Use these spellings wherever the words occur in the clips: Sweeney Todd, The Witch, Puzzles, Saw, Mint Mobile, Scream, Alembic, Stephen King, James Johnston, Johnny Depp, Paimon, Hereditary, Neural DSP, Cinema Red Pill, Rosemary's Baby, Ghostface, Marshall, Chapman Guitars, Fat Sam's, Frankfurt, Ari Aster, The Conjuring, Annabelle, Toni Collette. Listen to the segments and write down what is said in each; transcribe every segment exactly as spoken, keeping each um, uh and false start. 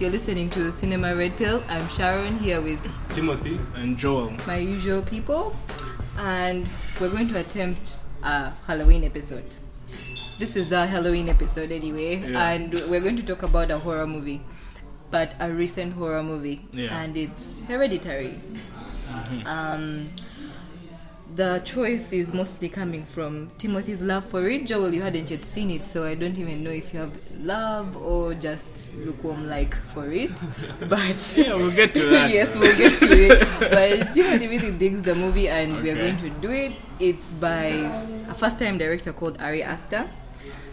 You're listening to Cinema Red Pill. I'm Sharon, here with Timothy and Joel, my usual people, and we're going to attempt a Halloween episode. This is a Halloween episode anyway, yeah. And we're going to talk about a horror movie, but a recent horror movie, yeah. And it's Hereditary. Mm-hmm. Um, the choice is mostly coming from Timothy's love for it. Joel, you hadn't yet seen it, so I don't even know if you have love or just lukewarm like for it. But yeah, we'll get to that. Yes, we'll get to it. But Timothy really digs the movie, and okay. We are going to do it. It's by a first-time director called Ari Aster,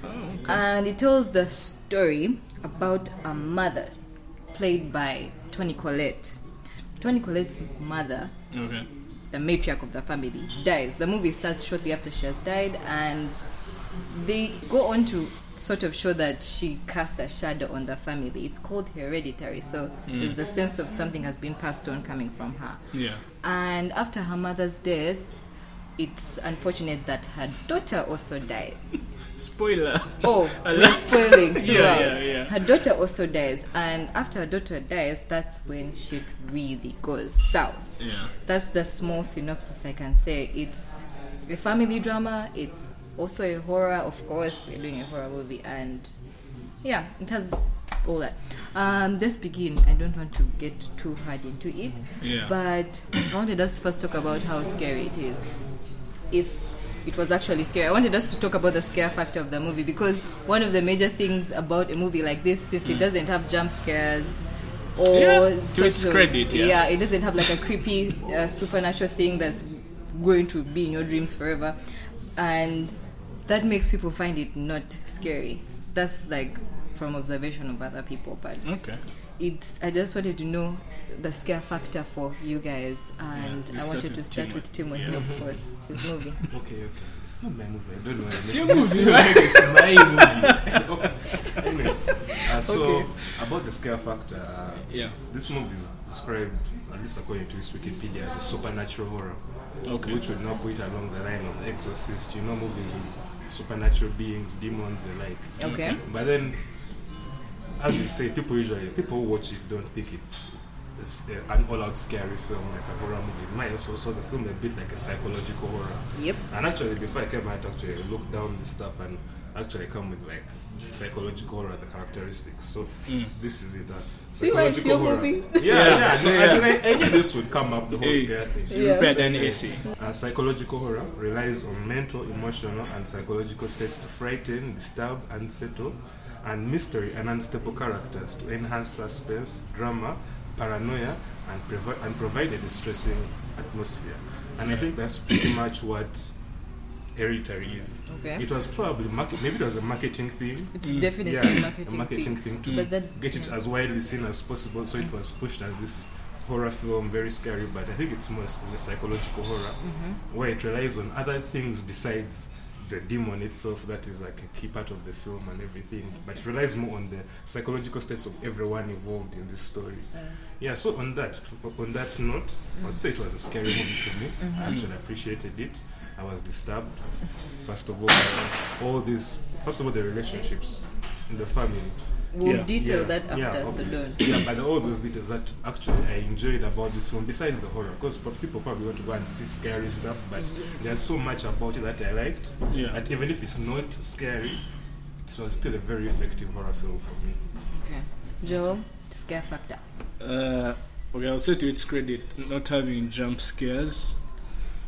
oh, okay. And it tells the story about a mother played by Toni Collette. Toni Collette's mother. Okay. The matriarch of the family dies. The movie starts shortly after she has died, and they go on to sort of show that she cast a shadow on the family. It's called Hereditary, so mm. there's the sense of something has been passed on coming from her. Yeah. And after her mother's death, it's unfortunate that her daughter also dies. Spoilers. Oh, we're spoiling. yeah, wow. yeah, yeah. Her daughter also dies, and after her daughter dies, that's when shit really goes south. Yeah. That's the small synopsis I can say. It's a family drama. It's also a horror, of course. We're doing a horror movie, and yeah, it has all that. Um, let's begin. I don't want to get too hard into it, yeah. But I wanted us to first talk about how scary it is. If it was actually scary. I wanted us to talk about the scare factor of the movie, because one of the major things about a movie like this, since mm. it doesn't have jump scares or yeah, to its of, credit, yeah. yeah, it doesn't have like a creepy uh, supernatural thing that's going to be in your dreams forever, and that makes people find it not scary. That's like from observation of other people, but okay. It's. I just wanted to know the scare factor for you guys, and yeah, I wanted to start Timon. with Timothy, yeah. Of course. It's his movie. Okay, okay. It's not my movie. I don't know. It's, it's your movie. It's my movie. Okay. Anyway, uh, so okay. about the scare factor, uh, yeah. This movie is described, at least according to its Wikipedia, as a supernatural horror, okay. Which would not put it along the line of The Exorcist. You know, movies with supernatural beings, demons, the like. Okay. But then. As you say, people usually people who watch it don't think it's, it's uh, an all-out scary film like a horror movie. My also saw the film a bit like a psychological horror. Yep. And actually, before I came, I actually looked down this stuff and actually come with like psychological horror, the characteristics. So mm. this is it. Uh, See why it's your movie? Yeah, yeah. yeah. So, yeah. So, I think I, this would come up the whole scare thing. So yeah. Better than A C. Uh, psychological horror relies on mental, emotional, and psychological states to frighten, disturb, unsettle. And mystery and unstable characters to enhance suspense, drama, paranoia, and, provi- and provide a distressing atmosphere. And yeah. I think that's pretty much what Hereditary is. Okay. It was probably market- maybe it was a marketing thing. It's mm. definitely yeah, a marketing, a marketing thing, thing to mm. that, get it yeah. as widely seen as possible. So it was pushed as this horror film, very scary. But I think it's more a psychological horror, mm-hmm. where it relies on other things besides. The demon itself, that is like a key part of the film and everything, but it relies more on the psychological states of everyone involved in this story. Uh, yeah, so on that on that note, mm. I'd say it was a scary movie to me. Mm-hmm. I actually appreciated it. I was disturbed. First of all, all this. First of all, the relationships in the family. We'll yeah, detail yeah, that after, yeah, so don't. Yeah, but all those details that actually I enjoyed about this film, besides the horror, because people probably want to go and see scary stuff, but yes. There's so much about it that I liked, yeah. that even if it's not scary, it was still a very effective horror film for me. Okay. Joel, scare factor. Uh, okay, I'll say to its credit, not having jump scares.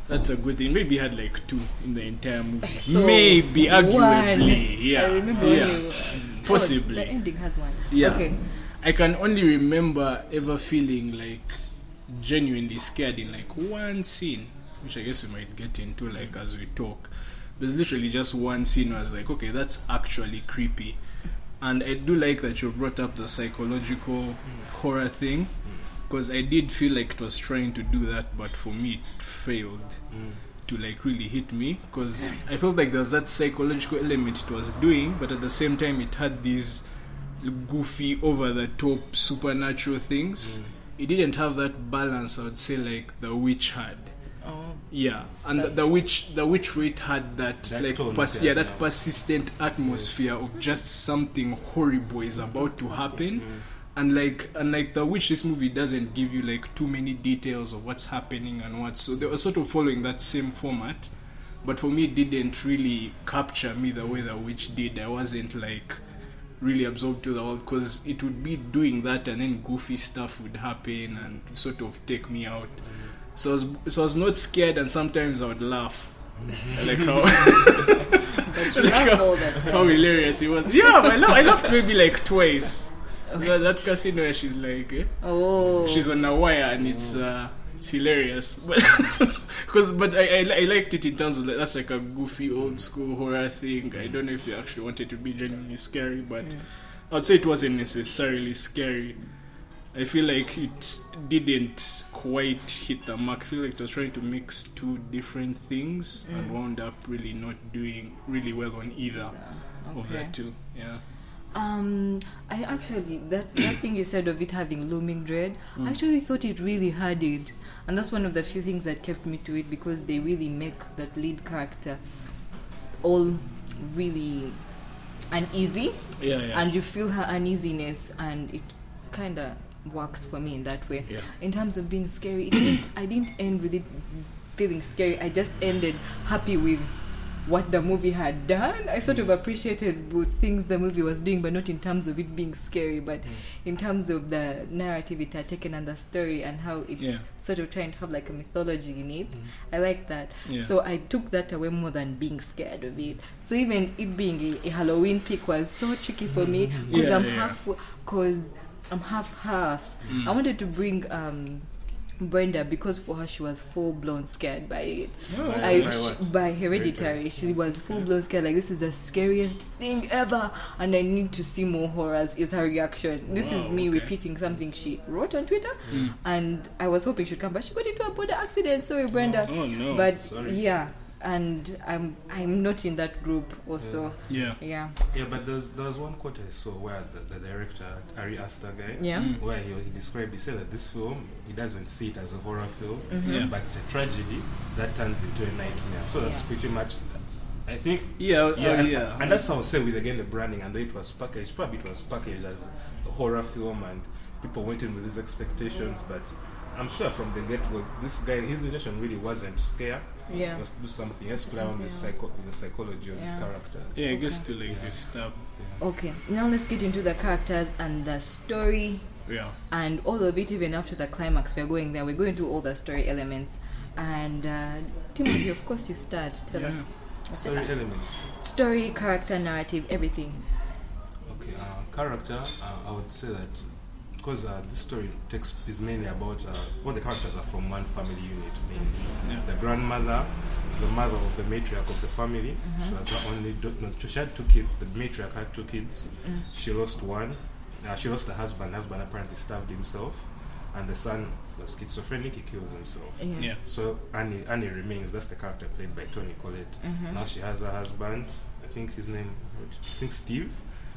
That's a good thing. Maybe had like two in the entire movie. So Maybe, arguably. One. Yeah. I remember yeah. When you, uh, Possibly. Oh, the ending has one. Yeah. Okay. I can only remember ever feeling like genuinely scared in like one scene, which I guess we might get into like as we talk. There's literally just one scene where I was like, okay, that's actually creepy. And I do like that you brought up the psychological mm. horror thing. Because I did feel like it was trying to do that, but for me it failed mm. to like really hit me, because I felt like there's that psychological element it was doing, but at the same time it had these goofy, over the top supernatural things. Mm. It didn't have that balance, I would say, like The Witch had. Oh. Yeah, and the, the Witch, the Witch for it had that, that like pers- yeah, that now. persistent atmosphere of just something horrible is about to happen. Mm. And like and like The Witch, this movie doesn't give you like too many details of what's happening and what. So they were sort of following that same format, but for me it didn't really capture me the way The Witch did. I wasn't like really absorbed to the world, because it would be doing that and then goofy stuff would happen and sort of take me out. So I was, so I was not scared, and sometimes I would laugh. Like how, like how, how hilarious it was. Yeah, I laughed, I laughed maybe like twice. Okay. That, that casino where she's like, eh? Oh, she's on a wire and it's uh, it's hilarious. But because but I, I I liked it in terms of like, that's like a goofy old school horror thing. I don't know if they actually wanted to be genuinely scary, but yeah. I'd say it wasn't necessarily scary. I feel like it didn't quite hit the mark. I feel like it was trying to mix two different things mm. and wound up really not doing really well on either yeah. okay. of that two. Yeah. Um, I actually that that thing you said of it having looming dread, mm. I actually thought it really had it, and that's one of the few things that kept me to it, because they really make that lead character all really uneasy. Yeah, yeah. And you feel her uneasiness, and it kind of works for me in that way. Yeah. In terms of being scary, it didn't, I didn't end with it feeling scary. I just ended happy with what the movie had done. I sort of appreciated both things the movie was doing, but not in terms of it being scary, but mm. in terms of the narrative it had taken and the story and how it's yeah. sort of trying to have like a mythology in it. Mm. I like that. Yeah. So I took that away more than being scared of it. So even it being a, a Halloween pick was so tricky for me, because yeah, I'm yeah. half because I'm half half. Mm. I wanted to bring um, Brenda, because for her she was full blown scared by it. Oh, I, by, she, by Hereditary, she yeah. was full blown scared. Like, this is the scariest thing ever, and I need to see more horrors. Is her reaction? This wow, is me okay. repeating something she wrote on Twitter, mm. and I was hoping she'd come, but she got into a border accident. Sorry, Brenda. Oh, oh no! But Sorry. yeah, and I'm I'm not in that group also. Yeah, yeah, yeah. yeah but there's there's one quote I saw where the, the director Ari Aster guy, yeah, mm. where he, he described, he said that this film, he doesn't see it as a horror film, mm-hmm. yeah. but it's a tragedy that turns into a nightmare. So that's yeah. pretty much, I think. Yeah, yeah, and, yeah. and that's how I say with again the branding and the way it was packaged. Probably it was packaged as a horror film, and people went in with these expectations, but. I'm sure from the get-go, this guy, his intention really wasn't scare. Yeah. He was to do something else, play on the, psycho- the psychology of yeah. his characters. Yeah, it gets okay. to like yeah. this stuff. Yeah. Okay, now let's get into the characters and the story. Yeah. And all of it, even up to the climax, we're going there. We're going to all the story elements. And uh, Timothy, of course, you start. Tell yeah. us. Story that? elements. Story, character, narrative, everything. Okay, uh, character, uh, I would say that because uh, this story takes is mainly about uh, all the characters are from one family unit. Mainly, yeah. the grandmother is the mother of the matriarch of the family. Mm-hmm. She was the only do- no, she had two kids. The matriarch had two kids. Mm. She lost one. Uh, she lost the husband. The husband apparently starved himself, and the son was schizophrenic. He kills himself. Yeah. yeah. So Annie Annie remains. That's the character played by Toni Collette. Mm-hmm. Now she has her husband. I think his name. I think Steve.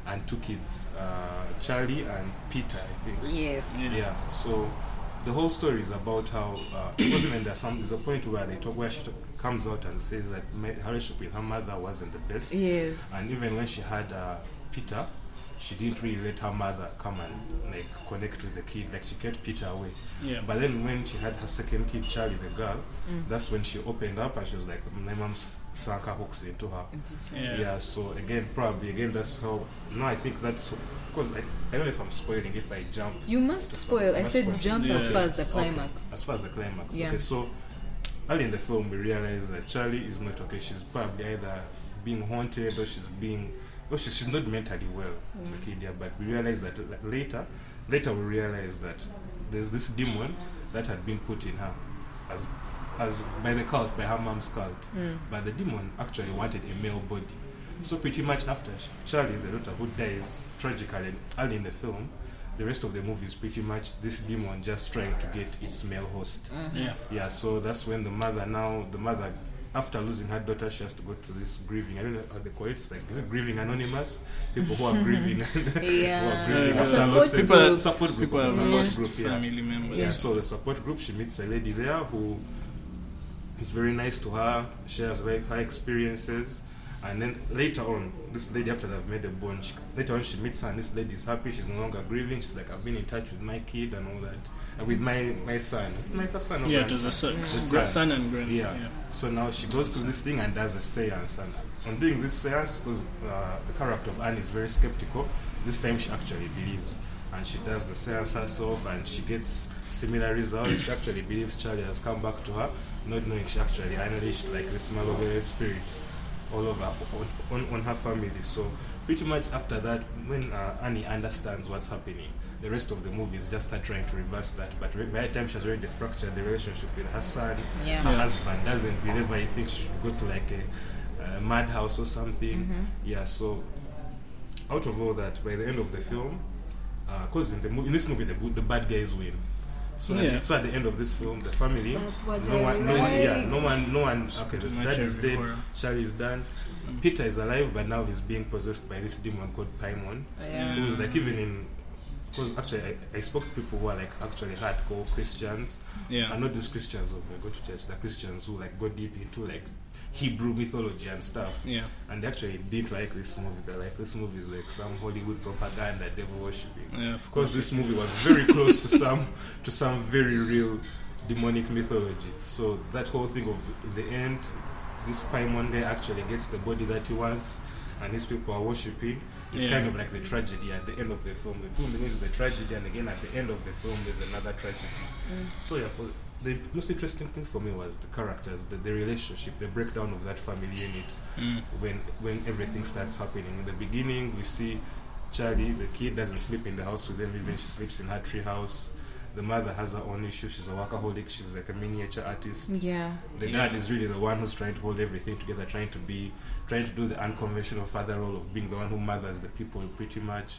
And two kids, uh, Charlie and Peter, I think. Yes. Yeah. yeah. So the whole story is about how uh, it wasn't in the some. There's a point where they talk, where she talk, comes out and says that her relationship with her mother wasn't the best. Yes. And even when she had uh, Peter, she didn't really let her mother come and like connect with the kid. Like, she kept Peter away. Yeah. But then when she had her second kid, Charlie, the girl, mm. that's when she opened up and she was like, my mom's Sanka hooks into her. Yeah. yeah, so again, probably, again, that's how. No, I think that's. Because I, I don't know if I'm spoiling, if I jump. You must spoil. I must said spoil. jump yeah. as far as the climax. Okay. As far as the climax. Yeah. Okay, so early in the film, we realize that Charlie is not okay. She's probably either being haunted or she's being. Well, she's, she's not mentally well, mm. the kid, yeah, but we realize that later. Later, we realize that there's this demon that had been put in her as. As by the cult, by her mom's cult, mm. but the demon actually wanted a male body. So pretty much after Charlie, the daughter who dies tragically early in the film, the rest of the movie is pretty much this demon just trying to get its male host. Mm-hmm. Yeah, yeah. So that's when the mother now, the mother, after losing her daughter, she has to go to this grieving. I don't know how they call it. It's like, is it grieving anonymous? People who are grieving. yeah. Who are grieving. Yeah. Support people, support group. People support yeah. group. Yeah. Family members. Yeah. yeah. So the support group, she meets a lady there who. It's very nice to her, shares like her experiences, And then later on, this lady, after they've made a bond, she, later on she meets her and this lady is happy, she's no longer grieving, she's like, I've been in touch with my kid and all that, and with my, my son. Is it my son or yeah, there's a son, the son. son and grandson. Yeah. yeah. So now she goes to this thing and does a seance. And on doing this seance, because uh, the character of Anne is very skeptical, this time she actually believes. And she does the seance herself and she gets similar results. She actually believes Charlie has come back to her, not knowing she actually unleashed like this malevolent spirit all over on, on her family. So pretty much after that, when uh, Annie understands what's happening, the rest of the movie is just her trying to reverse that. But by the time she's already fractured the relationship with her son, yeah. her yeah. husband doesn't believe her. He thinks she should go to like a, a madhouse or something. Mm-hmm. Yeah. So out of all that, by the end of the film, because uh, in the movie, in this movie, the, the bad guys win. So, yeah. at, so at the end of this film, the family, That's what no, one, no one, yeah, no one, no one. Okay, the dad is dead. Charlie is done. Mm-hmm. Peter is alive, but now he's being possessed by this demon called Paimon, yeah. who's like even in. Because actually, I, I spoke to people who are like actually hardcore Christians, yeah. and not just Christians who go to church. The Christians who like go deep into like Hebrew mythology and stuff. Yeah, and they actually didn't like this movie. They like this movie is like some Hollywood propaganda, devil worshipping. Yeah, of course. Because this movie was very close to some to some very real demonic mythology. So that whole thing of in the end, this Paimon guy actually gets the body that he wants, and these people are worshipping. It's yeah. kind of like the tragedy at the end of the film. The film begins with the tragedy, and again at the end of the film, there's another tragedy. Mm. So yeah. For, the most interesting thing for me was the characters, the, the relationship, the breakdown of that family unit mm. when when everything starts happening. In the beginning, we see Charlie, the kid, doesn't sleep in the house with them, even she sleeps in her tree house. The mother has her own issue. She's a workaholic. She's like a miniature artist. Yeah. The yeah. dad is really the one who's trying to hold everything together, trying to be, trying to do the unconventional father role of being the one who mothers the people pretty much.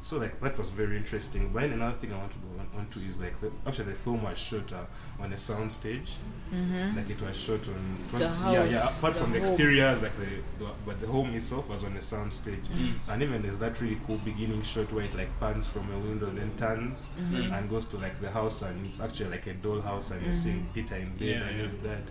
So like that was very interesting. But another thing I want to go on, on to is like the, actually the film was shot uh, on a sound stage. Mm-hmm. Like it was shot on it was, the house, yeah yeah apart the from the home. exteriors like the, the but the home itself was on a sound stage. Mm-hmm. And even there's that really cool beginning shot where it like pans from a window then turns mm-hmm. and goes to like the house and it's actually like a doll house and mm-hmm. you're seeing Peter in bed yeah, and yeah. his dad.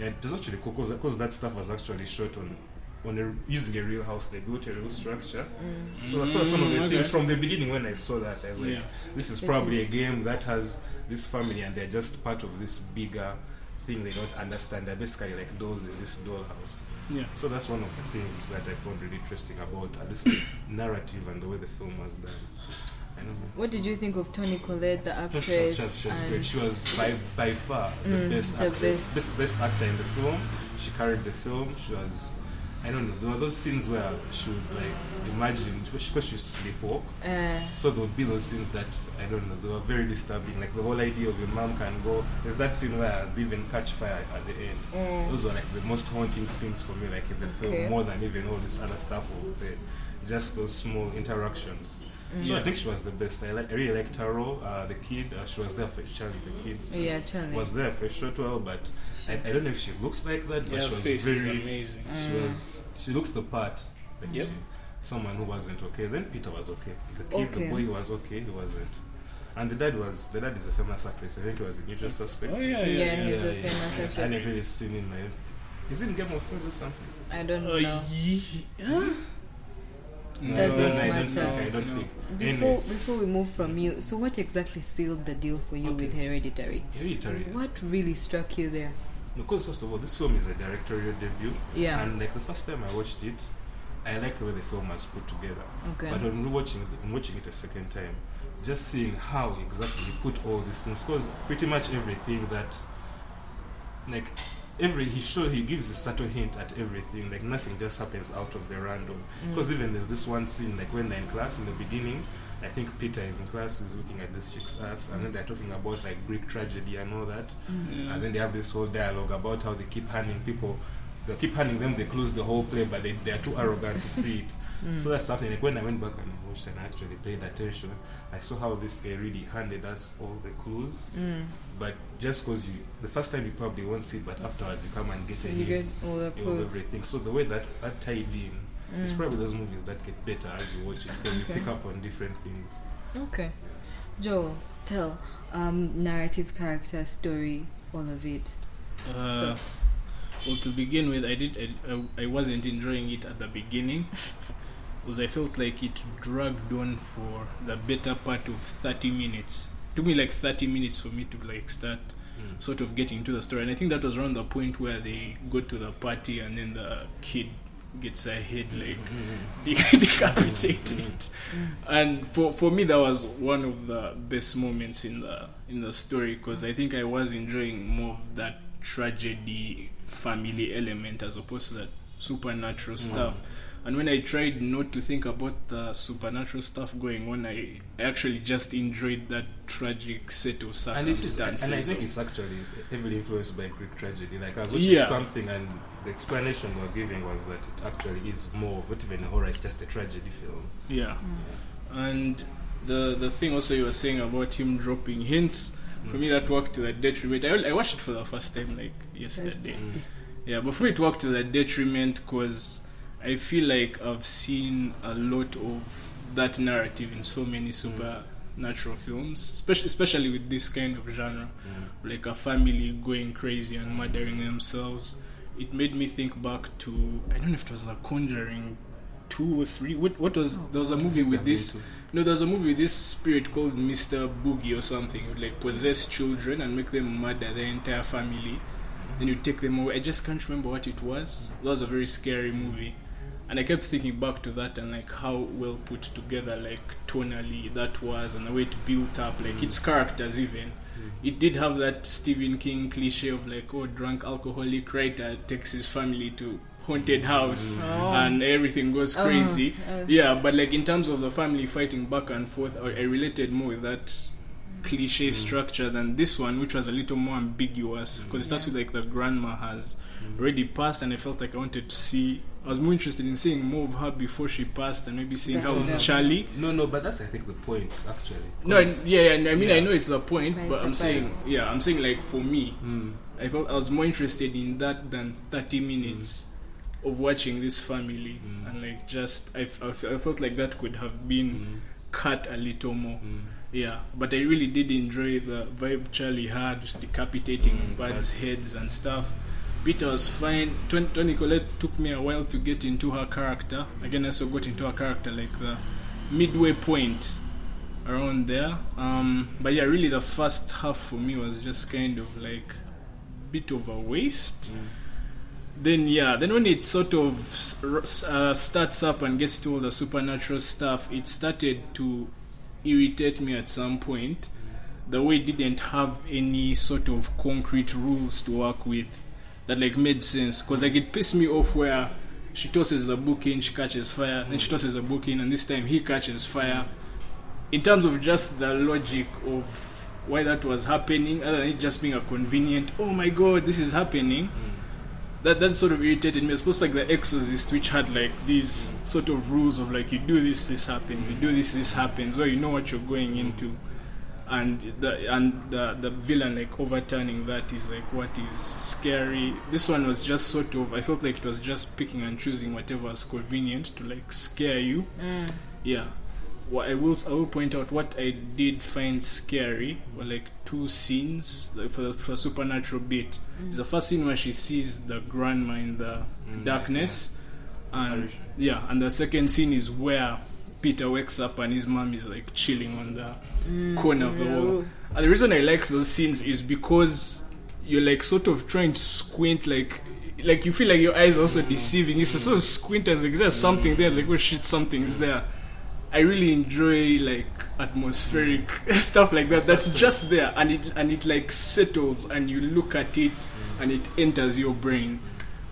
Yeah, it was actually cool because that stuff was actually shot on. When they're using a real house, they built a real structure. Mm. So that's mm, one of the okay. things from the beginning when I saw that. I was like, yeah. this is probably a game that has this family and they're just part of this bigger thing they don't understand. They're basically like dolls in this dollhouse. Yeah. So that's one of the things that I found really interesting about uh, this narrative and the way the film was done. I don't know. What did you think of Toni Collette, the actress? She was, she was, she was great. She was by, by far the, mm, best, the best. best best actor in the film. She carried the film. She was... I don't know, there were those scenes where she would like imagine, because she used to sleepwalk, uh, so there would be those scenes that, I don't know, they were very disturbing, like the whole idea of your mom can go, there's that scene where they even catch fire at the end. Mm. Those were like the most haunting scenes for me, like in the okay. film, more than even all this other stuff, the, just those small interactions. Mm. So I think she was the best. I, like, I really liked her role, uh, the kid, uh, she was there for Charlie, the kid. Yeah, Charlie. Was there for a short while, but I, I don't know if she looks like that, but yeah, she was face very is amazing. She mm. was she looked the part. Like yep. she, someone who wasn't okay. Then Peter was okay. The kid, okay. the boy was okay. He wasn't. And the dad was the dad is a famous actress. I think he was a Usual Suspect. Oh yeah, yeah, yeah. yeah he's yeah, a yeah, famous yeah. actress. I haven't really seen him. Like, is he in Game of Thrones or something? I don't know. Uh, yeah. No, doesn't no, matter. I don't think. No. Before before we move from you, so what exactly sealed the deal for you okay. with Hereditary? Hereditary. What really struck you there? Because first of all, this film is a directorial debut. Yeah. And like the first time I watched it, I liked the way the film was put together. Okay. But on rewatching it, watching it a second time, just seeing how exactly he put all these things, because pretty much everything that, like, every he show he gives a subtle hint at everything. Like nothing just happens out of the random. Because mm. even there's this one scene, like when they're in class in the beginning. I think Peter is in class, he's looking at this chick's ass, and then they're talking about like Greek tragedy and all that. Mm-hmm. And then they have this whole dialogue about how they keep handing people, they keep handing them the clues the whole play, but they, they're too arrogant to see it. Mm. So that's something, like when I went back and watched and I actually paid attention, I saw how this guy really handed us all the clues. Mm. But just because you, the first time you probably won't see it, but afterwards you come and get a you hint get all the clues. Of everything. So the way that that tied in, Mm. it's probably those movies that get better as you watch it because okay. you pick up on different things. Okay. Joel, tell um, narrative, character, story, all of it. Uh, Well, to begin with, I did. I, I wasn't enjoying it at the beginning, because I felt like it dragged on for the better part of thirty minutes. It took me like thirty minutes for me to like start mm. sort of getting to the story, and I think that was around the point where they go to the party and then the kid gets her head like mm-hmm. decapitated, mm-hmm. and for for me that was one of the best moments in the in the story, because I think I was enjoying more of that tragedy family element as opposed to that supernatural stuff. Mm. And when I tried not to think about the supernatural stuff going on, I actually just enjoyed that tragic set of circumstances. And, it is, and I think it's actually heavily influenced by Greek tragedy. Like I watched yeah. something, and the explanation they were giving was that it actually is more of it, even horror, it's just a tragedy film. Yeah. Mm. And the the thing also you were saying about him dropping hints, for me that worked to the detriment. I, I watched it for the first time like yesterday. Mm. Yeah, but for me it worked to the detriment because I feel like I've seen a lot of that narrative in so many supernatural films, especially, especially with this kind of genre, mm. like a family going crazy and murdering themselves. It made me think back to, I don't know if it was The Conjuring two or three. What, what was there was a movie with this? No, there was a movie with this spirit called Mister Boogie or something. It would like possess children and make them murder their entire family. Then you take them away. I just can't remember what it was. That was a very scary movie, and I kept thinking back to that and like how well put together, like tonally that was, and the way it built up, like mm. its characters even. It did have that Stephen King cliche of like, oh, drunk alcoholic writer takes his family to haunted house oh. and everything goes crazy. Oh. Yeah, but like in terms of the family fighting back and forth, I related more with that cliche mm. structure than this one, which was a little more ambiguous because it starts yeah. with like the grandma has mm. already passed, and I felt like I wanted to see. I was more interested in seeing more of her before she passed, and maybe seeing how yeah. Charlie. No, no, but that's I think the point actually. No, yeah, yeah, I mean yeah. I know it's the point, but I'm saying yeah, I'm saying like for me, mm. I felt I was more interested in that than thirty minutes. Mm. Of watching this family mm. and like just I, I, I felt like that could have been mm. cut a little more mm. yeah but I really did enjoy the vibe Charlie had, decapitating mm, birds' heads and stuff. Peter was fine. Toni Collette took me a while to get into her character again. I also got into her character like the midway point around there, um, but yeah, really the first half for me was just kind of like a bit of a waste. mm. Then yeah, then when it sort of uh, starts up and gets to all the supernatural stuff, it started to irritate me at some point. The way it didn't have any sort of concrete rules to work with that like made sense, because like it pissed me off where she tosses the book in, she catches fire, then she tosses the book in, and this time he catches fire. In terms of just the logic of why that was happening, other than it just being a convenient, oh my god, this is happening. Mm. That that sort of irritated me. I suppose like The Exorcist, which had like these mm. sort of rules of like you do this, this happens. You do this, this happens. Where you know what you're going into, and the and the the villain like overturning that is like what is scary. This one was just sort of, I felt like it was just picking and choosing whatever was convenient to like scare you. Mm. Yeah. What I will I will point out what I did find scary were like two scenes like for, for a supernatural bit. Mm. It's the first scene where she sees the grandma in the mm, darkness, yeah. and yeah, and the second scene is where Peter wakes up and his mom is like chilling on the mm, corner of the no. wall. And the reason I like those scenes is because you're like sort of trying to squint, like like you feel like your eyes are also mm. deceiving. You mm. sort of squint as like there's mm. something there. It's like, oh shit, something's there. I really enjoy like atmospheric mm. stuff like that. That's just there, and it and it like settles, and you look at it, mm. and it enters your brain.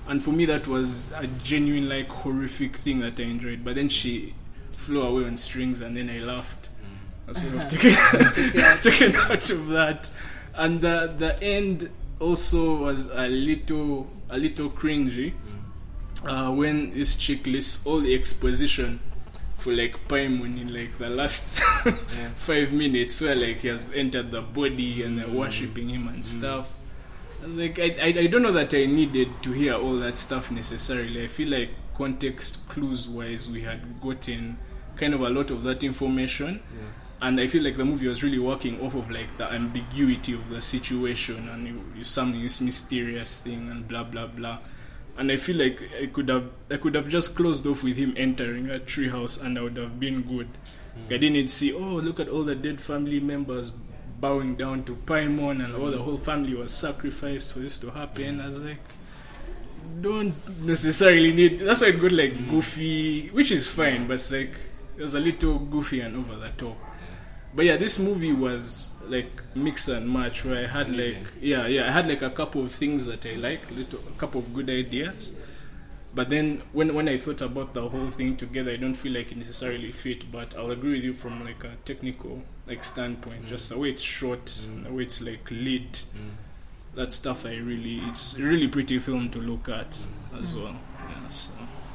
And for me, that was a genuine like horrific thing that I enjoyed. But then she flew away on strings, and then I laughed. Mm. I sort of taken out of that. And the the end also was a little a little cringy mm. uh, when this chick lists all the exposition for like Paimon in like the last yeah. five minutes where like he has entered the body and they're mm. worshipping him and mm. stuff. I was like, I, I I don't know that I needed to hear all that stuff necessarily. I feel like context clues wise we had gotten kind of a lot of that information, yeah. And I feel like the movie was really working off of like the ambiguity of the situation, and you, you summon this mysterious thing and blah blah blah. And I feel like I could have I could have just closed off with him entering a treehouse, and I would have been good. Mm. I didn't need to see, oh, look at all the dead family members bowing down to Paimon, and all the whole family was sacrificed for this to happen. I was like, don't necessarily need. That's why it got like mm. goofy, which is fine, but it's like it was a little goofy and over the top. But yeah, this movie was like mix and match, where I had like yeah yeah I had like a couple of things that I liked, little, a couple of good ideas, but then when when I thought about the whole thing together, I don't feel like it necessarily fit. But I'll agree with you from like a technical like standpoint, mm. just the way it's shot, mm. the way it's like lit, mm. that stuff. I really it's really pretty film to look at mm. as well. Yeah, so.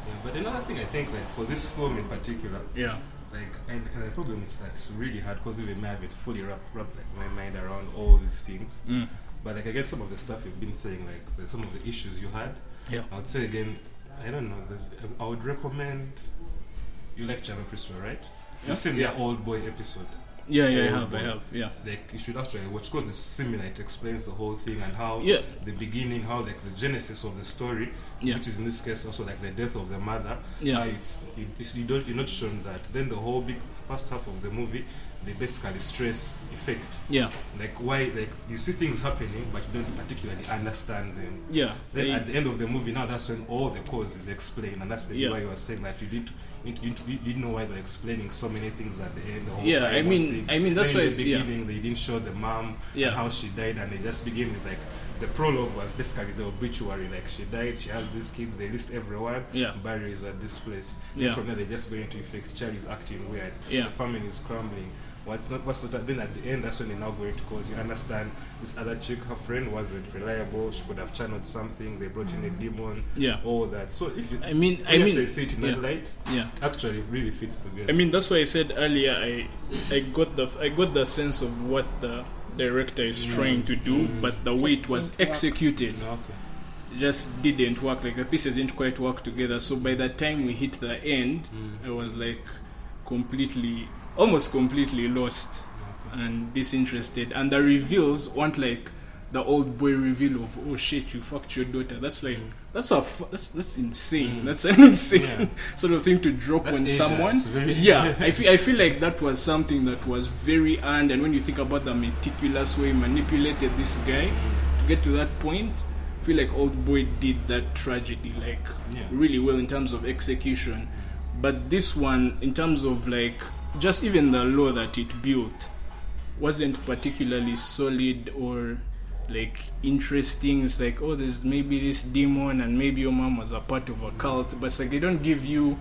yeah, but another thing I think like for this film in particular, yeah. Like, and, and the problem is that it's really hard because even I haven't fully wrapped, wrapped like, my mind around all these things. Mm. But like I get some of the stuff you've been saying, like the, some of the issues you had. Yeah. I would say again, I don't know. I would recommend you like Channel Christopher, right? Yeah. You've seen yeah. their Old Boy episode. Yeah, yeah, I have, boy. I have. Yeah. Like you should actually watch because it's similar. It explains the whole thing and how yeah. the beginning, how like the genesis of the story. Yeah. Which is in this case also like the death of the mother. Yeah, it's, it, it's, you don't, you're not shown that. Then the whole big first half of the movie, they basically stress effect. Yeah, like why, like you see things happening, but you don't particularly understand them. Yeah. Then they, at the end of the movie, now that's when all the cause is explained, and that's maybe yeah. why you were saying that you didn't, you, you, you didn't know why they're explaining so many things at the end. The whole yeah, I mean, thing. I mean that's why in the beginning yeah. they didn't show the mom yeah. and how she died, and they just begin with like. The prologue was basically the obituary, like she died, she has these kids, they list everyone, yeah. Barry is at this place. Yeah. And from there they just go into effect, child is acting weird, yeah. the family is crumbling. What's not what's not then at the end that's when they now go into cause. You understand this other chick, her friend wasn't reliable, she could have channeled something, they brought in a demon, yeah. all that. So if you I mean I mean see it in yeah. that light, yeah. actually it really fits together. I mean that's why I said earlier I I got the I got the sense of what the director is mm. trying to do, mm. but the way just it was executed no, okay. just didn't work. Like the pieces didn't quite work together. So by the time we hit the end, mm. I was like completely, almost completely lost okay. and disinterested. And the reveals weren't like the Old Boy reveal of oh shit, you fucked your daughter. That's like mm. that's a fu- that's that's insane. Mm. That's an insane yeah. sort of thing to drop that's on Asia. Someone. Yeah, I feel I feel like that was something that was very earned. And when you think about the meticulous way he manipulated this guy mm. to get to that point, I feel like Old Boy did that tragedy like yeah. really well in terms of execution. But this one, in terms of like just even the lore that it built, wasn't particularly solid or. Like interesting. It's like oh there's maybe this demon and maybe your mom was a part of a cult, but it's like they don't give you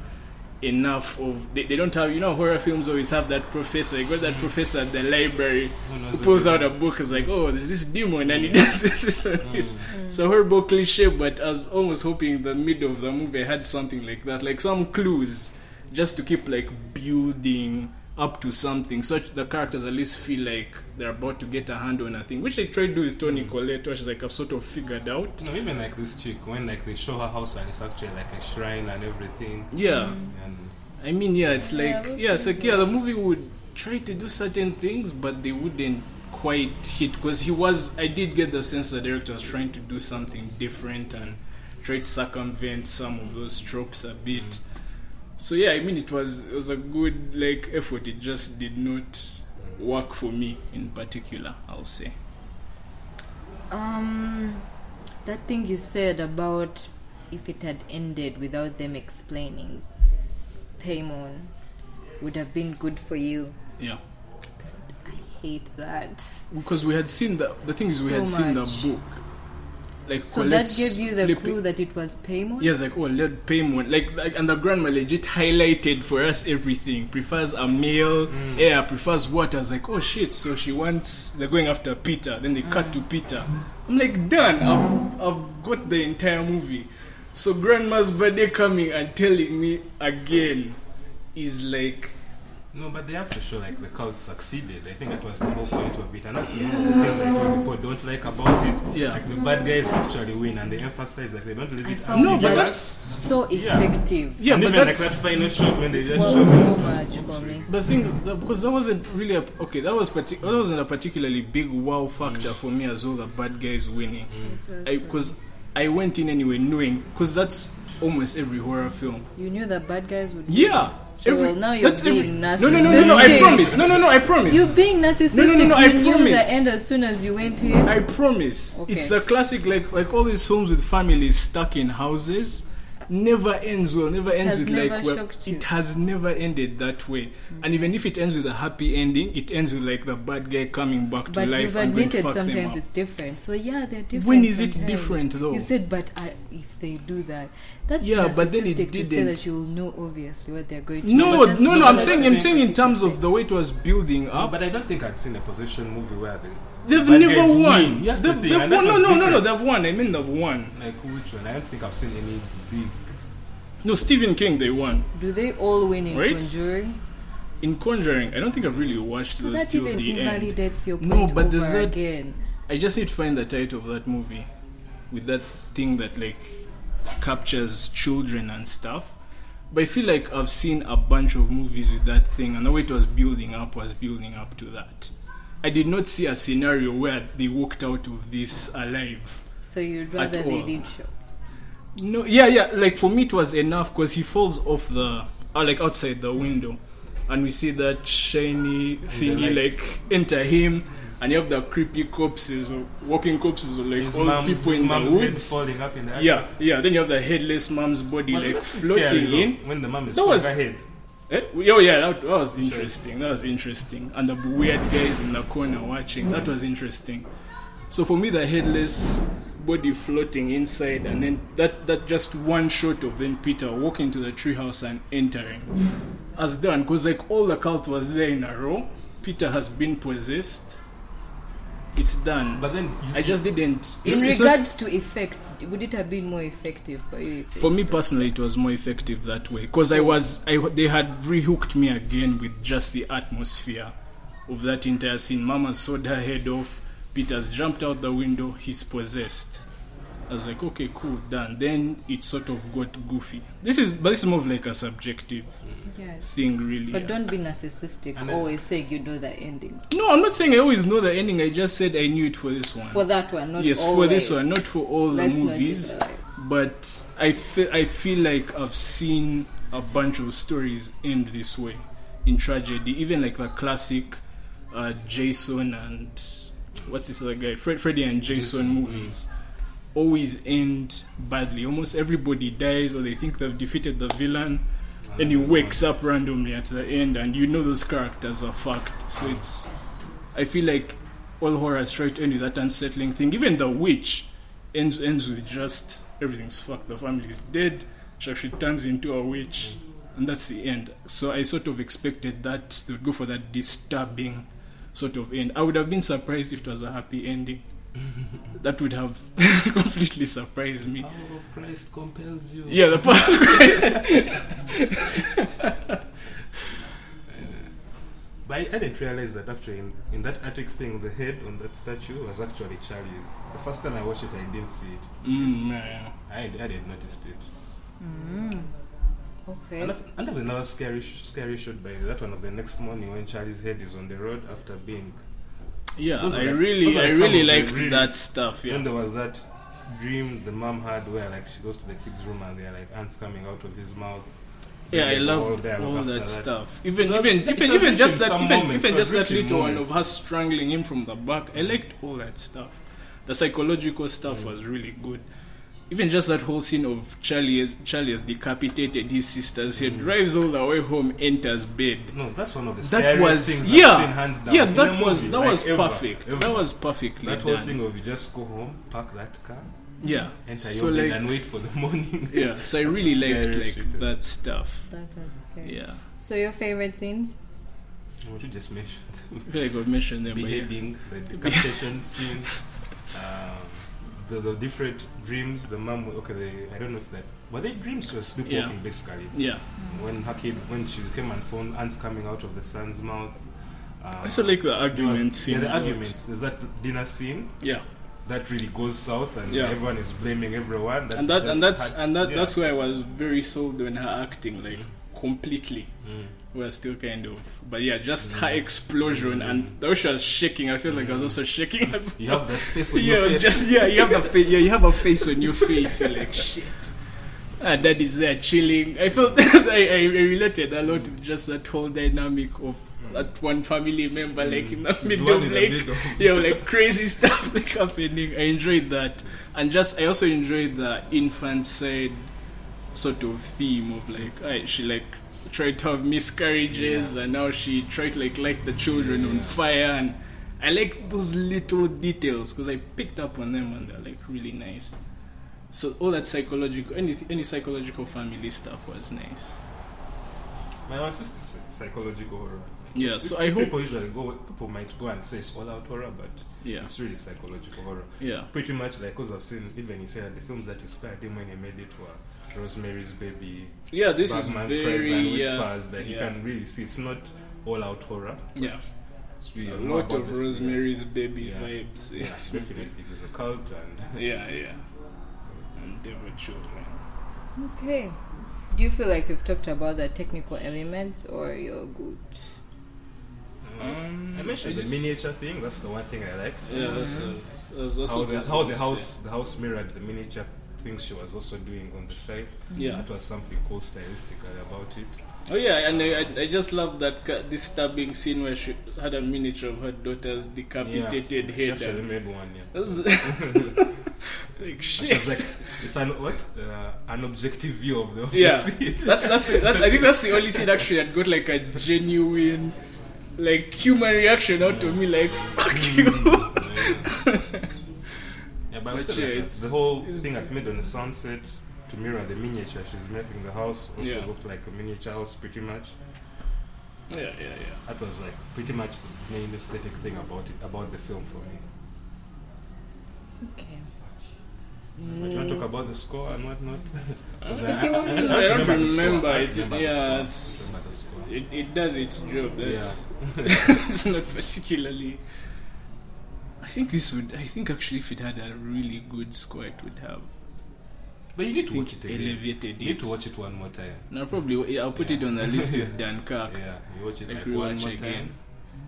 enough of they, they don't have, you know, horror films always have that professor. You got that professor at the library who pulls out a book, is like oh there's this demon and he does this, this and this. It's a horrible cliche, but I was almost hoping in the middle of the movie I had something like that, like some clues just to keep like building up to something, so the characters at least feel like they're about to get a hand on a thing, which they tried to do with Toni Collette, which is like I've sort of figured out. No, even like this chick, when like they show her house and it's actually like a shrine and everything. Yeah. And I mean, yeah, it's like, yeah, yeah it's like, yeah, the movie would try to do certain things, but they wouldn't quite hit, because he was, I did get the sense the director was trying to do something different and try to circumvent some of those tropes a bit. Mm. So yeah, I mean it was it was a good like effort. It just did not work for me in particular, I'll say. Um, that thing you said about if it had ended without them explaining, Paimon would have been good for you. Yeah. Because I hate that. Because we had seen the the thing is we so had much. seen the book. Like, so that gave you the clue that it was Paimon? Yes, like, oh, let Paimon. Like, like, and the grandma legit highlighted for us everything. Prefers a male, mm. air, prefers water. I was like, oh shit, so she wants, they're going after Peter. Then they mm. cut to Peter. I'm like, done, I've, I've got the entire movie. So grandma's birthday coming and telling me again is like, No, but they have to show like the cult succeeded. I think that was the whole point of it, and that's yeah. one of the things that people don't like about it. Yeah. Like the bad guys actually win, and they emphasize like they don't leave it. No, but that's so effective. Yeah, yeah and but even that's, like that final shot when they just well, shot so much for me. The thing that, because that wasn't really a, okay. That was partic- that wasn't a particularly big wow factor mm. for me as well. The bad guys winning, because mm. I, I went in anyway knowing because that's almost every horror film. You knew the bad guys would. Yeah. Every, well, now you're being narcissistic. No, no, no, no, no, I promise. No, no, no, I promise. You're being narcissistic. No, no, no, no I you promise. Knew the end as soon as you went in. I promise. Okay. It's a classic, like like all these films with families stuck in houses. Never ends well. Never it ends with never like. Well, it has never ended that way. Mm-hmm. And even if it ends with a happy ending, it ends with like the bad guy coming back to but life and going to fuck them up. But you've admitted sometimes it's different. So yeah, they're different. When is sometimes. It different though? You said, but I, if they do that, that's yeah, but then it didn't. To say that you'll know obviously what they're going to. No, do, no, no. I'm saying, I'm saying in terms of the way it was building up. No, but I don't think I'd seen a possession movie where they. They've but never won. Yes, they've, the they've won. No, no, different. no, no. They've won. I mean, they've won. Like which one? I don't think I've seen any big. No, Stephen King. They won. Do they all win in right? Conjuring? In Conjuring, I don't think I've really watched so those till the end. Invalidates your point no, but over there's that. Again. I just need to find the title of that movie, with that thing that like captures children and stuff. But I feel like I've seen a bunch of movies with that thing, and the way it was building up was building up to that. I did not see a scenario where they walked out of this alive. So you'd rather they did show? No, yeah, yeah. Like for me, it was enough because he falls off the, uh, like outside the window, and we see that shiny thingy like enter him, and you have the creepy corpses, walking corpses, like his all mom's, people in the woods. Falling up in the yeah, yeah. Then you have the headless mom's body was like floating in. When the mom is over head. Eh? Oh yeah, that, that was interesting. That was interesting. And the weird guys in the corner watching. That was interesting. So for me, the headless body floating inside, and then that, that just one shot of then Peter walking to the treehouse and entering, as done. Because like all the cult was there in a row. Peter has been possessed. It's done. But then I just didn't. In regards to effect. Would it have been more effective for you? For me personally, it was more effective that way because I was, I they had rehooked me again with just the atmosphere of that entire scene. Mama sawed her head off. Peter's jumped out the window. He's possessed. I was like, okay, cool, done. Then it sort of got goofy. This is, but this is more of like a subjective yes. thing, really. But yeah. don't be narcissistic. And always say you know the endings. No, I'm not saying I always know the ending. I just said I knew it for this one. For that one, not yes, always. for this one, not for all Let's the movies. But I feel, I feel like I've seen a bunch of stories end this way in tragedy. Even like the classic uh, Jason and what's this other guy? Fred, Freddy and Jason, Jason movies. Mm-hmm. Always end badly. Almost everybody dies, or they think they've defeated the villain, and he wakes up randomly at the end, and you know those characters are fucked. So it's, I feel like all horror has tried to end with that unsettling thing. Even The Witch ends ends with just everything's fucked. The family's dead. She actually turns into a witch, and that's the end. So I sort of expected that they would go for that disturbing sort of end. I would have been surprised if it was a happy ending. That would have completely surprised me. The power of Christ compels you. Yeah, the power of Christ. But I didn't realize that actually in, in that attic thing, the head on that statue was actually Charlie's. The first time I watched it, I didn't see it. Mm, yeah. I, I didn't notice it. Mm. Okay. And, that's, and that's another scary, scary shot by that one of the next morning when Charlie's head is on the road after being. Yeah, I, like, really, like I really, I really liked that stuff. Yeah. When there was that dream the mom had, where like she goes to the kids' room and there are like ants coming out of his mouth. Yeah, I loved all, all that, that stuff. Even, that, even, even, even just that, even, moments, even just that little moments. One of her strangling him from the back. I liked all that stuff. The psychological stuff mm-hmm. was really good. Even just that whole scene of Charlie has, Charlie has decapitated his sister's head, mm. drives all the way home, enters bed. No, that's one of the that was, things yeah, I've seen hands down. Yeah, that was movie, that like was ever, perfect. Ever. That was perfectly That whole done. Thing of you just go home, park that car, yeah, enter so your bed like, and wait for the morning. Yeah, so I really liked like that stuff. That was scary. Yeah. So your favorite scenes? I want to just mention them. I feel like I've mentioned them. Beheading, yeah. The decapitation scene. Um, the, the different dreams the mom, okay, they, I don't know if that, but they dreams she was sleepwalking, yeah. basically. Yeah. When her kid, when she came and found ants coming out of the son's mouth. Um, I still like the argument was, scene. Yeah, the arguments. There's that dinner scene. Yeah. That really goes south, and yeah. everyone is blaming everyone. That and that, and that's, had, and that, yeah. that's why I was very sold on her acting, like mm. completely. Mm. We're still kind of, but yeah, just mm. her explosion mm. and though she was shaking. I feel like mm. I was also shaking as well. You have the face on yeah, your face. Just, yeah, you have the face. Yeah, you have a face on your face. You're like shit. And dad is there chilling. I felt that I, I related a lot with just that whole dynamic of. That one family member, like mm. in the middle of like, yeah, like crazy stuff like happening. I enjoyed that, and just I also enjoyed the infant side sort of theme of like, right, she like tried to have miscarriages, yeah. and now she tried to like light the children yeah. on fire, and I like those little details because I picked up on them and they're like really nice. So all that psychological, any any psychological family stuff was nice. My was just psychological horror. Yeah, so I hope people usually go. People might go and say it's all out horror, but yeah. it's really psychological horror. Yeah, pretty much like because I've seen even he said the films that inspired him when he made it were Rosemary's Baby. Yeah, this Batman's is very and Whispers yeah, that you yeah. can really see it's not all out horror. Yeah, it's really a lot of Rosemary's Baby yeah. vibes. Yeah, it's definitely there's a cult and yeah, yeah, and they were children. Okay, do you feel like we've talked about the technical elements, or you're good? Um, I mentioned the miniature thing. That's the one thing I liked. Yeah, that's, uh, that's, that's how, the, how the house, the house mirrored the miniature things she was also doing on the side. Yeah, that was something cool stylistically about it. Oh yeah, and I, I just love that disturbing scene where she had a miniature of her daughter's decapitated yeah, she head. She actually made one. Yeah. Like shit. She was like, it's an what? Uh, an objective view of the whole yeah. scene. that's that's it. That's, I think that's the only scene actually that got like a genuine. Like human reaction out yeah. to me, like fuck mm. you. yeah. yeah, but, but yeah, like it's, the whole it's thing that's made on the sunset to mirror the miniature she's making the house also yeah. looked like a miniature house pretty much. Yeah, yeah, yeah. That was like pretty much the main aesthetic thing about it, about the film for me. Okay. Mm. But you want to talk about the score and whatnot? I, I, I, I, I don't, I don't remember. I remember it. Yeah. It, it does its job. That's yeah. It's not particularly. I think this would. I think actually, if it had a really good score, it would have. But you need to watch it again. Elevated. You need to watch it one more time. No, probably. I'll put yeah. it on the list with Dan Kirk. Yeah, you watch it like like one more again. Time.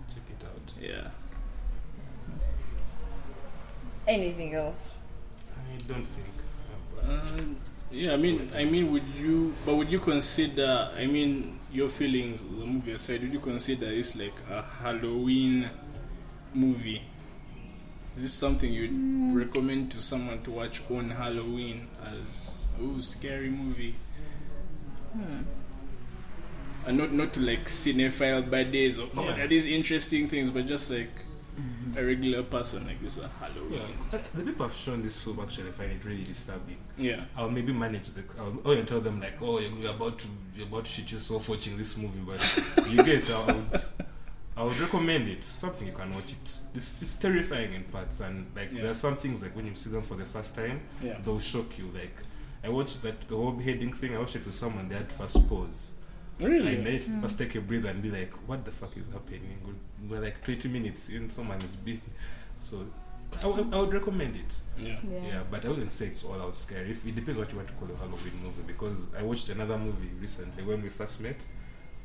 Check it out. Yeah. Anything else? I don't think. Um, yeah, I mean, I mean, would you? But would you consider? I mean. Your feelings, the movie aside, would you consider this like a Halloween movie? Is this something you'd mm. recommend to someone to watch on Halloween as ooh scary movie? Hmm. And not not to like cinephile buddies or yeah. oh, these interesting things, but just like mm-hmm. a regular person like this a Halloween. Yeah. The people have shown this film actually find it really disturbing. Yeah, I'll maybe manage the. I'll, oh, and tell them like, oh, you're, you're about to, you're about to shit yourself watching this movie, but you get. I would, I would recommend it. Something you can watch. It's it's, it's terrifying in parts, and like yeah. there are some things like when you see them for the first time, yeah. they'll shock you. Like I watched that the whole heading thing. I watched it with someone. They had first pause. Really? I made yeah. first take a breath and be like, what the fuck is happening? We're like twenty minutes in, someone is being. So I, w- I would recommend it. Yeah. yeah. Yeah, but I wouldn't say it's all out scary. If, it depends what you want to call a Halloween movie, because I watched another movie recently when we first met.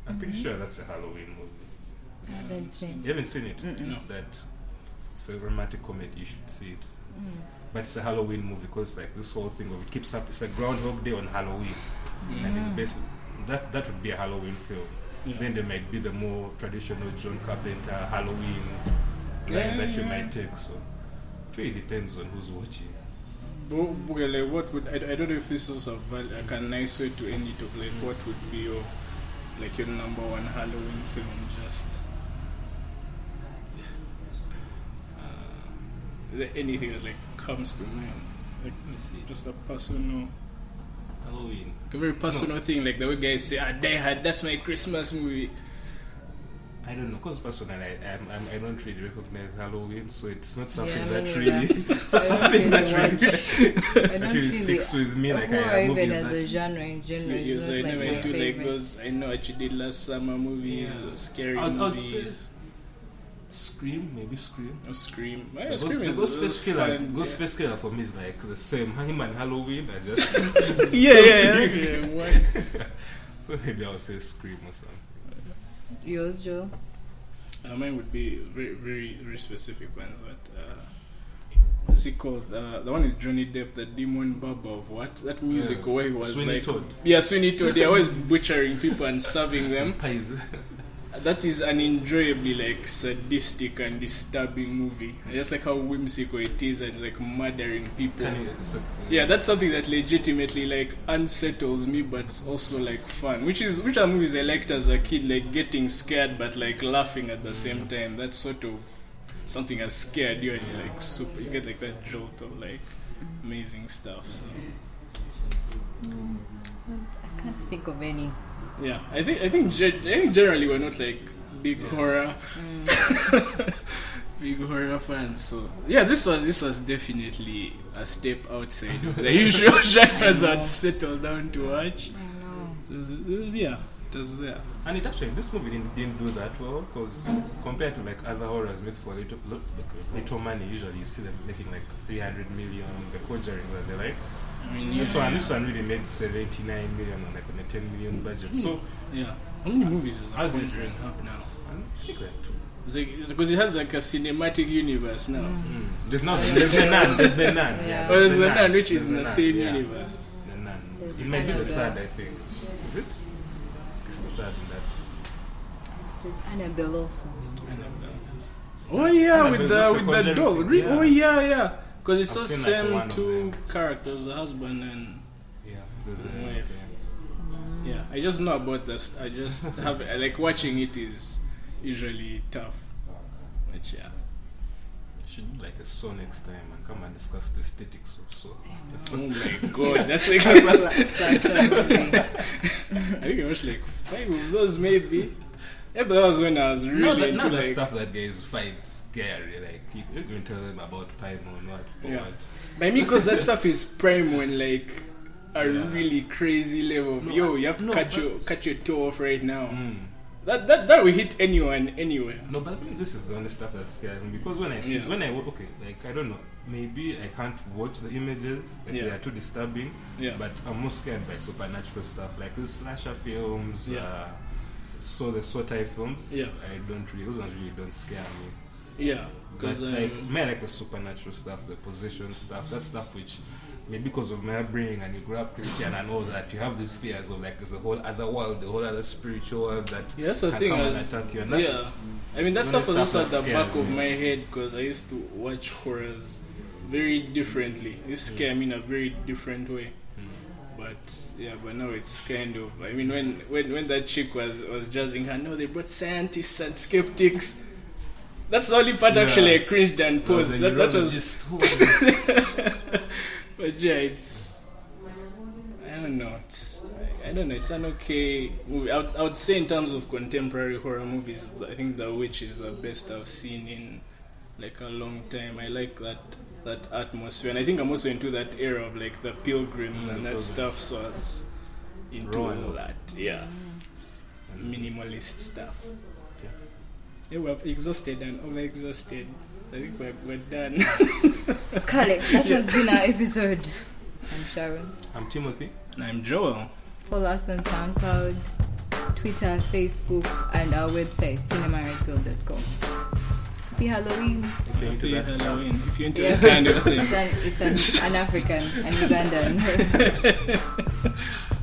I'm mm-hmm. pretty sure that's a Halloween movie. I yeah. haven't seen You haven't seen it? Mm-mm. No. That, it's a romantic comedy, you should see it. It's, mm. But it's a Halloween movie, because like this whole thing of it keeps up, it's a Groundhog Day on Halloween. Mm. And it's based. That that would be a Halloween film. Yeah. Then there might be the more traditional John Carpenter Halloween yeah, line that yeah. you might take. So it really depends on who's watching. Okay, like what would I, I don't know if this is a like a nice way to end it. Of like what would be your like your number one Halloween film? Just uh, is there anything that like comes to mind? Like just a personal. Halloween. Like a very personal no. thing, like the way guys say, ah, Die Hard, that's my Christmas movie. I don't know, because personally, I, I I don't really recognize Halloween, so it's not something yeah, that really, so something that really, that really sticks the, with me. Like I even movies as that, a genre in general. Yeah, so I like never do favorite. Like those. I know what you did last summer movies, yeah. or scary I'd, movies. I'd Scream, maybe Scream. Or Scream. Well, yeah, Scream the Ghostface Killer, Ghostface Killer for me is like the same. Him and Halloween, I just yeah, yeah, yeah. yeah so maybe I'll say Scream or something. Yours, Joe? Uh, mine would be very, very, very specific ones. But, uh, what's it called? Uh, the one is Johnny Depp, the demon barber of what? That music yeah. where he was Sweeney like... Todd. Yeah, Sweeney Todd. They're always butchering people and serving them. Pies. That is an enjoyably like sadistic and disturbing movie. I just like how whimsical it is and like murdering people. Yeah, that's something that legitimately like unsettles me, but it's also like fun. Which is which are movies I liked as a kid, like getting scared but like laughing at the same time. That's sort of something that scared you and you like super. You get like that jolt of like amazing stuff. So mm, I can't think of any. Yeah, I think I think, ge- I think generally we're not like big yeah. horror, mm. big horror fans. So yeah, this was this was definitely a step outside of the usual genres that settle down to watch. I know. It was, it was, yeah, it was there. And it actually this movie didn't, didn't do that well because mm. compared to like other horrors made for little like, little money, usually you see them making like three hundred million. The Conjuring, that they like. I mean, yeah, this one, yeah. this one really made seventy-nine million on like on a ten million budget. So yeah, how many movies is Conjuring have now? I think like two. Because it has like a cinematic universe now. Mm. Mm. There's not. There's the Nun. There's the Nun. Yeah. Well, there's the, the Nun, which there's is in the, the same yeah. universe. The Nun. There's it might be the third, I think. Is it? It's the third in that. There's Annabelle also. Annabelle. Oh yeah, Annabelle with the with Conjuring. The doll. Re- yeah. Oh yeah, yeah. Because it's the same like two characters, the husband and yeah, the, the wife. Okay. Yeah, I just know about this. I just have I like watching it is usually tough, but yeah. You should do like a Saw next time and come and discuss the aesthetics of Saw. Oh my god, that's like that's I think I watched like five of those maybe. Yeah, but that was when I was really no, that, into no, like... stuff that guys find scary, like, you're going to tell them about Paimon, what, what? Yeah. But I mean, because that stuff is prime when, like, a yeah. really crazy level of, no, yo, you have to no, cut, but... your, cut your toe off right now. Mm. That, that that will hit anyone, anywhere. No, but I think this is the only stuff that scares me, because when I see, yeah. when I, okay, like, I don't know, maybe I can't watch the images, like, yeah. they are too disturbing, yeah. but I'm more scared by supernatural stuff, like these slasher films, yeah. uh, So the Saw type films, yeah, I don't really, those ones really don't scare me. Yeah, because um, like, I like the supernatural stuff, the possession stuff, that stuff which, maybe because of my upbringing and you grew up Christian and all that, you have these fears of like there's a whole other world, the whole other spiritual world that yeah, that's the can thing come was, and attack you. And that's, yeah, I mean that stuff was also at the back me. of my head because I used to watch horrors very differently. It scared me in a very different way, mm. but. Yeah, but now it's kind of... I mean, when, when, when that chick was, was jazzing her, no, they brought scientists and skeptics. That's the only part yeah. actually I cringed and posed. No, that, that was just... But yeah, it's... I don't know. It's, I don't know. It's an okay movie. I would, I would say in terms of contemporary horror movies, I think The Witch is the best I've seen in like a long time. I like that... that atmosphere, and I think I'm also into that era of like the pilgrims mm, and that pilgrims. stuff, so I was into Royal. all that, yeah, and minimalist stuff. Yeah, yeah we're exhausted and overexhausted. I think we're, we're done. Kale, that has been our episode. I'm Sharon. I'm Timothy. And I'm Joel. Follow us on SoundCloud, Twitter, Facebook, and our website, cinema red pill dot com. Happy Halloween. If you're into that Halloween. If you're into yeah. that kind of thing. It's an, it's an, an African, an Ugandan.